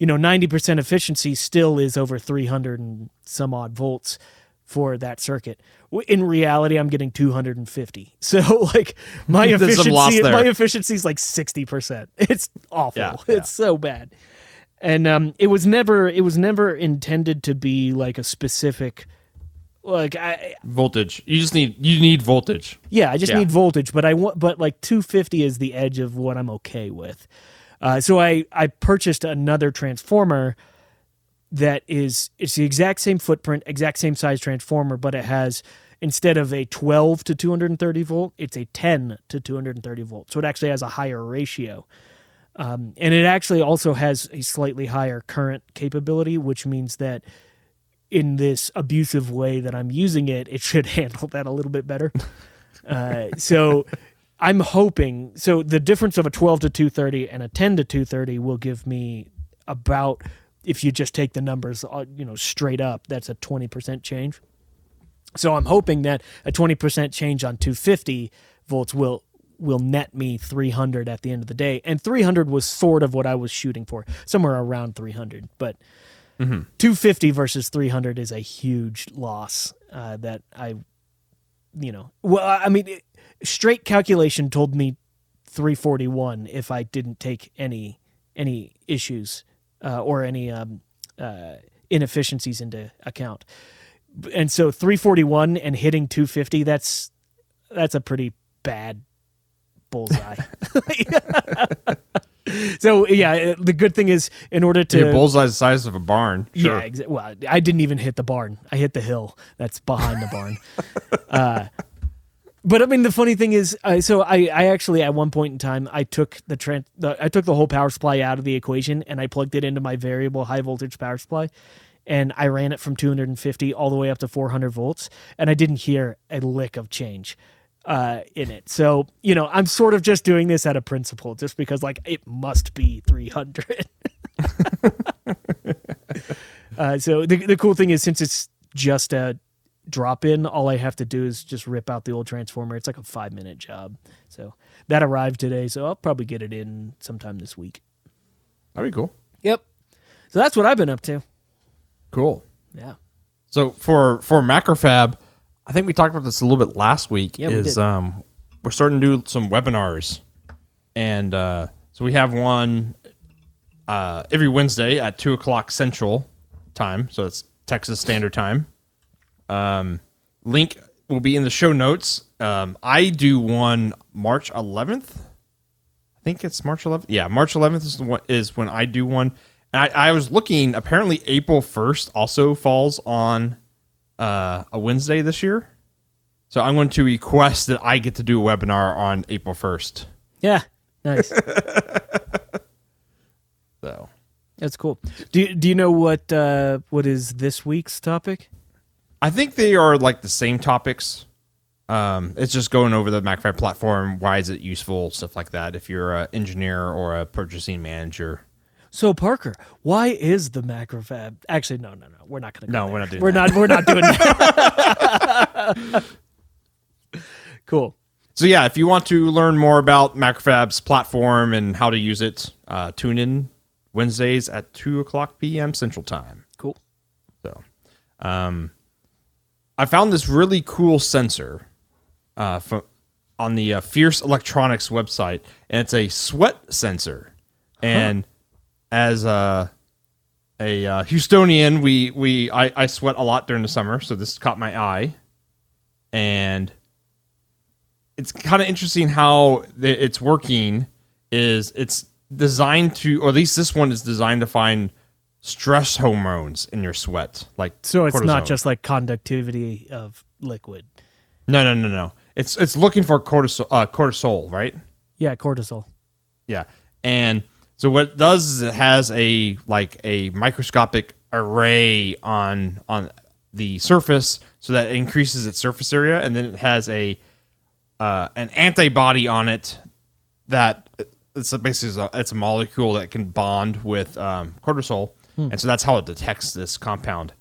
you know, ninety percent efficiency still is over three hundred and some odd volts for that circuit. In reality, I'm getting two hundred fifty. So like my efficiency, my efficiency is like sixty percent. It's awful. Yeah, yeah. It's so bad. And um, it was never, it was never intended to be like a specific, like I voltage. You just need, you need voltage. Yeah. I just yeah. need voltage, but I want, but like two fifty is the edge of what I'm okay with. Uh, so I, I purchased another transformer that is, it's the exact same footprint, exact same size transformer, but it has, instead of a twelve to two hundred thirty volt, it's a ten to two hundred thirty volt. So it actually has a higher ratio. Um, and it actually also has a slightly higher current capability, which means that in this abusive way that I'm using it, it should handle that a little bit better. Uh, so... I'm hoping, so the difference of a twelve to two thirty and a ten to two thirty will give me about, if you just take the numbers, you know, straight up, that's a twenty percent change. So I'm hoping that a twenty percent change on two hundred fifty volts will will net me three hundred at the end of the day. And three hundred was sort of what I was shooting for, somewhere around three hundred. But mm-hmm. two hundred fifty versus three hundred is a huge loss uh, that I, you know, well, I mean... It, straight calculation told me three forty-one if I didn't take any any issues uh, or any um, uh, inefficiencies into account. And so three forty-one and hitting two fifty, that's that's a pretty bad bullseye. So yeah, the good thing is, in order to yeah, bullseye's the size of a barn. Sure. Yeah, exa- well, I didn't even hit the barn. I hit the hill that's behind the barn. Uh, but I mean, the funny thing is, uh, so I, I actually at one point in time I took the, trans- the I took the whole power supply out of the equation and I plugged it into my variable high voltage power supply, and I ran it from two hundred fifty all the way up to four hundred volts, and I didn't hear a lick of change uh in it. So, you know, I'm sort of just doing this out of principle, just because like it must be three hundred. uh so the the cool thing is, since it's just a drop in, all I have to do is just rip out the old transformer. It's like a five minute job. So that arrived today, so I'll probably get it in sometime this week. That'd be cool. Yep. So that's what I've been up to. Cool. Yeah. So for for Macrofab, I think we talked about this a little bit last week. Yeah, is we did. Um, we're starting to do some webinars, and uh, so we have one uh, every Wednesday at two o'clock Central Time, so it's Texas Standard Time. Um, link will be in the show notes. Um, I do one March eleventh. I think it's March eleventh. Yeah, March eleventh is what is when I do one. And I, I was looking. Apparently, April first also falls on. Uh, a Wednesday this year. So I'm going to request that I get to do a webinar on April first. Yeah. Nice. So that's cool. Do, do you know what, uh, what is this week's topic? I think they are like the same topics. Um, it's just going over the Macrofab platform. Why is it useful? Stuff like that. If you're an engineer or a purchasing manager. So Parker, why is the Macrofab? Actually, no, no, no. We're not going to. No, there. we're not doing. We're that. not. We're not doing that. Cool. So yeah, if you want to learn more about Macrofab's platform and how to use it, uh, tune in Wednesdays at two o'clock p m. Central Time. Cool. So, um, I found this really cool sensor, uh, for, on the uh, Fierce Electronics website, and it's a sweat sensor, and. Huh. As a, a uh, Houstonian, we, we I, I sweat a lot during the summer, so this caught my eye. And it's kind of interesting how it's working. Is it's designed to, or at least this one is designed to find stress hormones in your sweat. like So it's cortisone. Not just like conductivity of liquid. No, no, no, no. It's it's looking for cortisol, uh, cortisol, right? Yeah, cortisol. Yeah, and... So what it does is it has a like a microscopic array on on the surface, so that it increases its surface area, and then it has a uh, an antibody on it that it's basically a, it's a molecule that can bond with um, cortisol, hmm. and so that's how it detects this compound.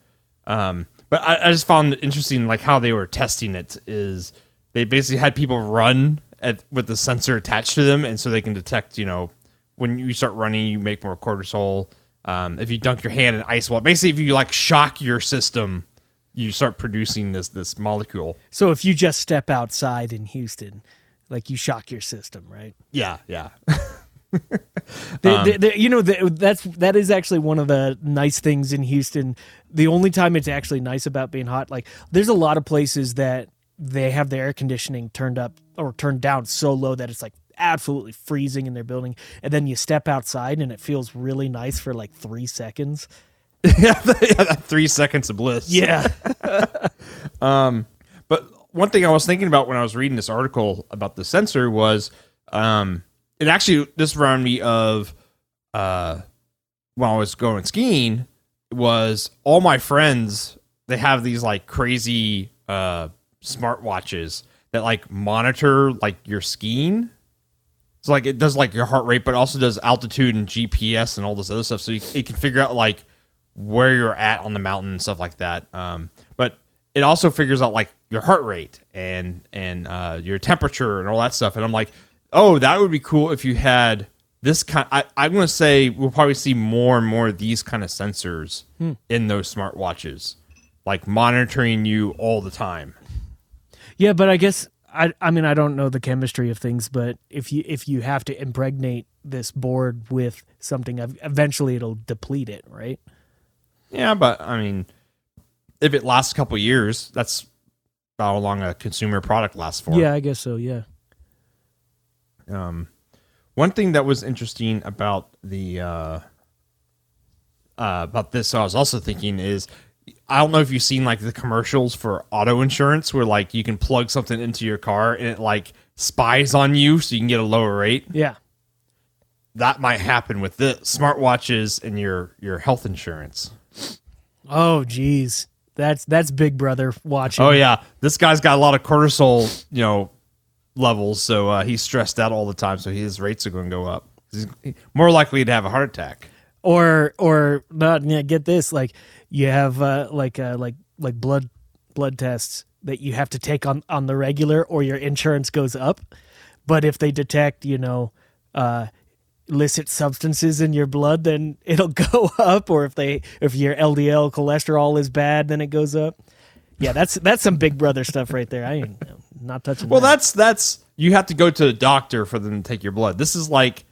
Um, but I, I just found it interesting, like how they were testing it is they basically had people run at, with the sensor attached to them, and so they can detect, you know. When you start running, you make more cortisol. Um, if you dunk your hand in ice water, basically, if you like shock your system, you start producing this this molecule. So if you just step outside in Houston, like you shock your system, right? Yeah, yeah. the, um, the, the, you know, the, that's that is actually one of the nice things in Houston. The only time it's actually nice about being hot, like there's a lot of places that they have their air conditioning turned up or turned down so low that it's like. Absolutely freezing in their building, and then you step outside and it feels really nice for like three seconds. Yeah, that three seconds of bliss. Yeah. um but one thing I was thinking about when I was reading this article about the sensor was um it actually this reminded me of uh when I was going skiing. Was all my friends, they have these like crazy uh smartwatches that like monitor like your skiing. It's so like it does like your heart rate, but also does altitude and G P S and all this other stuff. So you, it can figure out like where you're at on the mountain and stuff like that. Um, but it also figures out like your heart rate and and uh, your temperature and all that stuff. And I'm like, oh, that would be cool if you had this kind. I, I'm going to say we'll probably see more and more of these kind of sensors hmm. in those smartwatches, like monitoring you all the time. Yeah, but I guess. I, I mean, I don't know the chemistry of things, but if you if you have to impregnate this board with something, eventually it'll deplete it, right? Yeah, but I mean, if it lasts a couple years, that's how long a consumer product lasts for. Yeah, I guess so, yeah. Um, one thing that was interesting about the uh, uh, about this, I was also thinking, is I don't know if you've seen like the commercials for auto insurance where like you can plug something into your car and it like spies on you so you can get a lower rate. Yeah. That might happen with the smartwatches and your, your health insurance. Oh, geez. That's, that's Big Brother watching. Oh yeah. This guy's got a lot of cortisol, you know, levels. So uh, he's stressed out all the time. So his rates are going to go up. He's more likely to have a heart attack. Or, or not, you know, get this, like you have uh, like, uh, like, like blood, blood tests that you have to take on, on the regular, or your insurance goes up. But if they detect, you know, uh, illicit substances in your blood, then it'll go up. Or if they, if your L D L cholesterol is bad, then it goes up. Yeah. That's, that's some Big Brother stuff right there. I ain't not touching. Well, that. that's, that's, you have to go to a doctor for them to take your blood. This is like,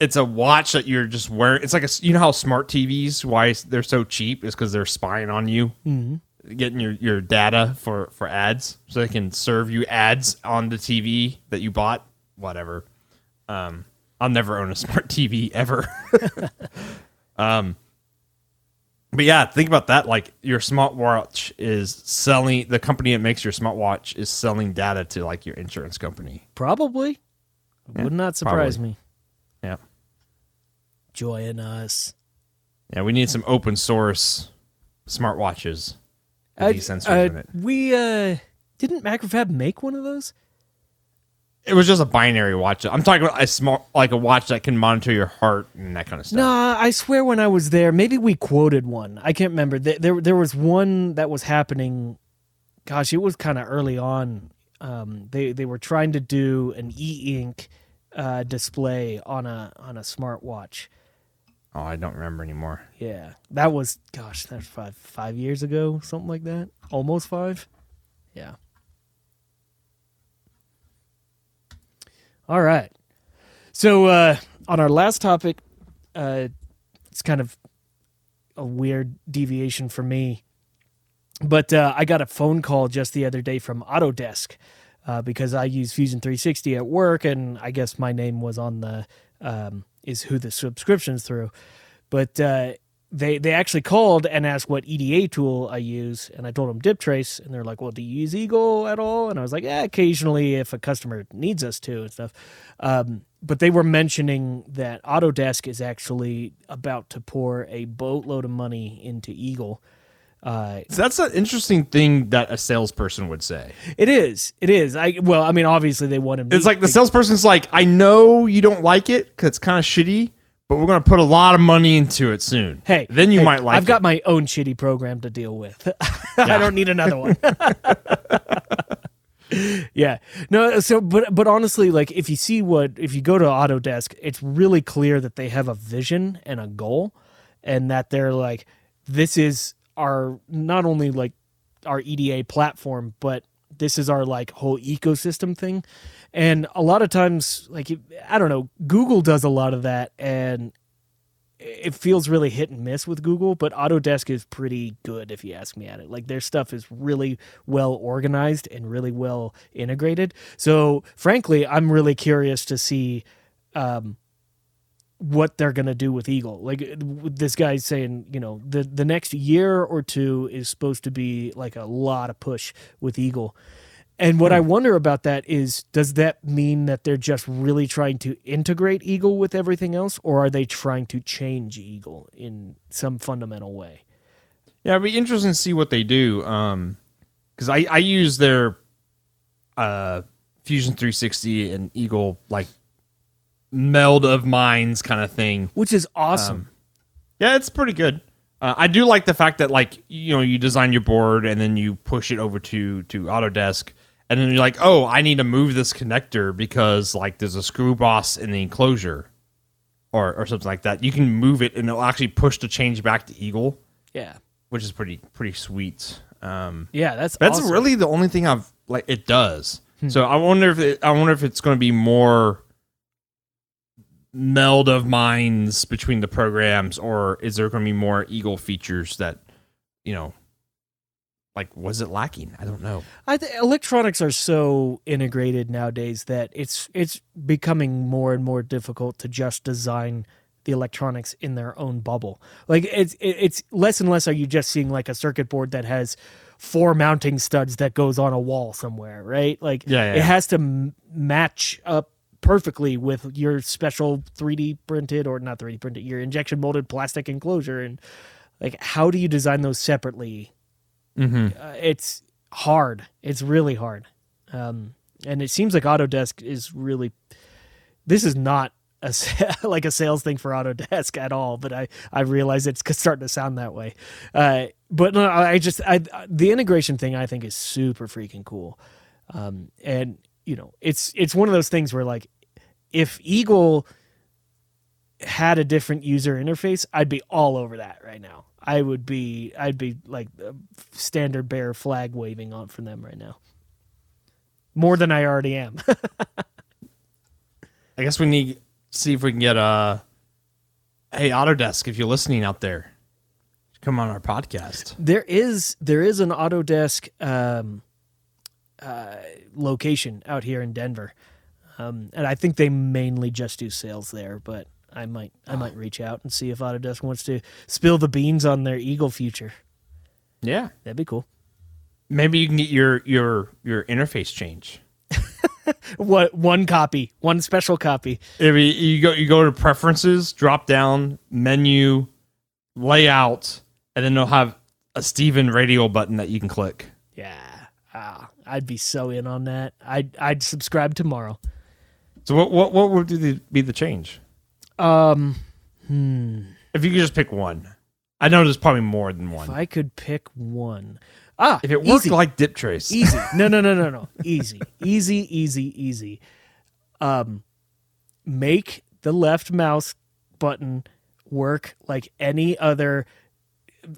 it's a watch that you're just wearing. It's like a, you know how smart T Vs, why they're so cheap, is because they're spying on you, mm-hmm. getting your, your data for, for ads, so they can serve you ads on the T V that you bought, whatever. Um, I'll never own a smart T V ever. um, but yeah, think about that. Like your smartwatch is selling, the company that makes your smartwatch is selling data to like your insurance company. Probably. Yeah, would not surprise probably. me. Yeah. Join us. Yeah, we need some open source smartwatches. With I, these sensors I, in it. We uh, didn't Macrofab make one of those? It was just a binary watch. I'm talking about a smart, like a watch that can monitor your heart and that kind of stuff. Nah, I swear when I was there, maybe we quoted one. I can't remember. There, there, there was one that was happening. Gosh, it was kind of early on. Um, they they were trying to do an e-ink uh display on a on a smartwatch. Oh, I don't remember anymore. Yeah. That was gosh, that's five five years ago, something like that. Almost five. Yeah. All right. So uh on our last topic, uh it's kind of a weird deviation for me. But uh I got a phone call just the other day from Autodesk. Uh, because I use Fusion three sixty at work, and I guess my name was on the, um, is who the subscription's through. But uh, they they actually called and asked what E D A tool I use, and I told them DipTrace, and they're like, well, do you use Eagle at all? And I was like, yeah, occasionally if a customer needs us to and stuff. Um, but they were mentioning that Autodesk is actually about to pour a boatload of money into Eagle. Uh, so that's an interesting thing that a salesperson would say. It is. It is. I well, I mean, obviously they want him. It's like the salesperson's like, I know you don't like it because it's kind of shitty, but we're going to put a lot of money into it soon. Hey, then you hey, might like I've it. I've got my own shitty program to deal with. I don't need another one. Yeah. No, so but but honestly, like if you see what if you go to Autodesk, it's really clear that they have a vision and a goal, and that they're like, this is our not only like our E D A platform, but this is our like whole ecosystem thing. And a lot of times, like, I don't know, Google does a lot of that and it feels really hit and miss with Google, but Autodesk is pretty good if you ask me at it. Like their stuff is really well organized and really well integrated. So frankly, I'm really curious to see, um, what they're going to do with Eagle. Like this guy's saying, you know, the, the next year or two is supposed to be like a lot of push with Eagle. And what I wonder about that is, does that mean that they're just really trying to integrate Eagle with everything else? Or are they trying to change Eagle in some fundamental way? Yeah. It'd be interesting to see what they do. Um, cause I, I use their, uh, Fusion three sixty and Eagle, like, meld of minds kind of thing, which is awesome. Um, yeah, it's pretty good. Uh, I do like the fact that, like, you know, you design your board and then you push it over to to Autodesk, and then you're like, oh, I need to move this connector because like there's a screw boss in the enclosure, or or something like that. You can move it and it'll actually push the change back to Eagle. Yeah, which is pretty pretty sweet. Um, yeah, that's that's awesome. Really the only thing I've like it does. Hmm. So I wonder if it, I wonder if it's going to be more meld of minds between the programs, or is there going to be more Eagle features that, you know, like, was it lacking? I don't know. I th- electronics are so integrated nowadays that it's it's becoming more and more difficult to just design the electronics in their own bubble. Like, it's it's less and less are you just seeing like a circuit board that has four mounting studs that goes on a wall somewhere, right? Like, yeah, yeah, it yeah. has to m- match up perfectly with your special three D printed, or not three D printed, your injection molded plastic enclosure. And like, how do you design those separately? Mm-hmm. Uh, it's hard. It's really hard. Um, and it seems like Autodesk is really, this is not a, like a sales thing for Autodesk at all, but I, I realize it's starting to sound that way. Uh, but no, I just, I, the integration thing I think is super freaking cool. Um, and you know, it's, it's one of those things where, like, if Eagle had a different user interface, I'd be all over that right now. I would be, I'd be like a standard bearer flag waving on for them right now. More than I already am. I guess we need to see if we can get a, hey, Autodesk, if you're listening out there, come on our podcast. There is, there is an Autodesk, um, uh, location out here in Denver. Um, and I think they mainly just do sales there, but I might I might reach out and see if Autodesk wants to spill the beans on their Eagle future. Yeah. That'd be cool. Maybe you can get your your, your interface change. What, one copy, one special copy. If you, you go you go to preferences, drop down, menu, layout, and then they'll have a Stephen radio button that you can click. Yeah. Ah, I'd be so in on that. I'd I'd subscribe tomorrow. So what what, what would be the change? Um, hmm. If you could just pick one. I know there's probably more than one. If I could pick one. Ah, if it worked easy. Like DipTrace. Easy. No, no, no, no, no. Easy. Easy, easy, easy. Um, make the left mouse button work like any other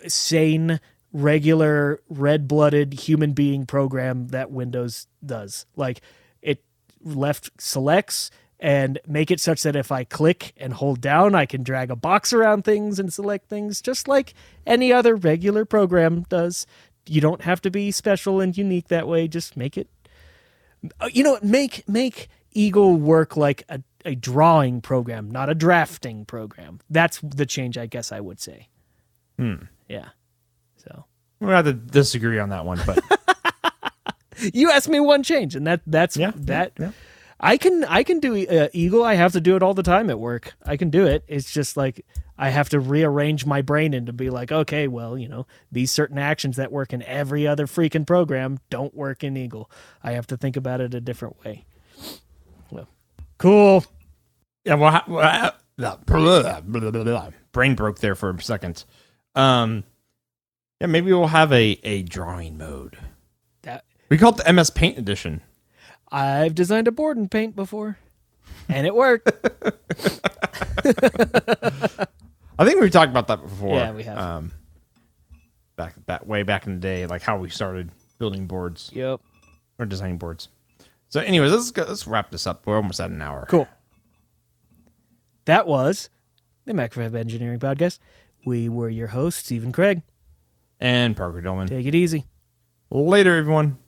sane, regular, red-blooded human being program that Windows does. Like, it left selects, and make it such that if I click and hold down, I can drag a box around things and select things just like any other regular program does. You don't have to be special and unique that way. Just make it, you know, make make Eagle work like a, a drawing program, not a drafting program. That's the change I guess I would say. Hmm. Yeah. So we're going to have to disagree on that one, but you asked me one change, and that that's yeah, that. Yeah, yeah. I can I can do uh, Eagle. I have to do it all the time at work. I can do it. It's just like I have to rearrange my brain and to be like, okay, well, you know, these certain actions that work in every other freaking program don't work in Eagle. I have to think about it a different way. Well, cool. Yeah. Well, well blah, blah, blah, blah, blah. Brain broke there for a second. Um, yeah, maybe we'll have a a drawing mode. That we call it the M S Paint edition. I've designed a board in Paint before, and it worked. I think we've talked about that before. Yeah, we have. Um, back that way back in the day, like how we started building boards. Yep. Or designing boards. So, anyways, let's go, let's wrap this up. We're almost at an hour. Cool. That was the Macrofab Engineering Podcast. We were your hosts, Stephen Craig and Parker Dillman. Take it easy. Later, everyone.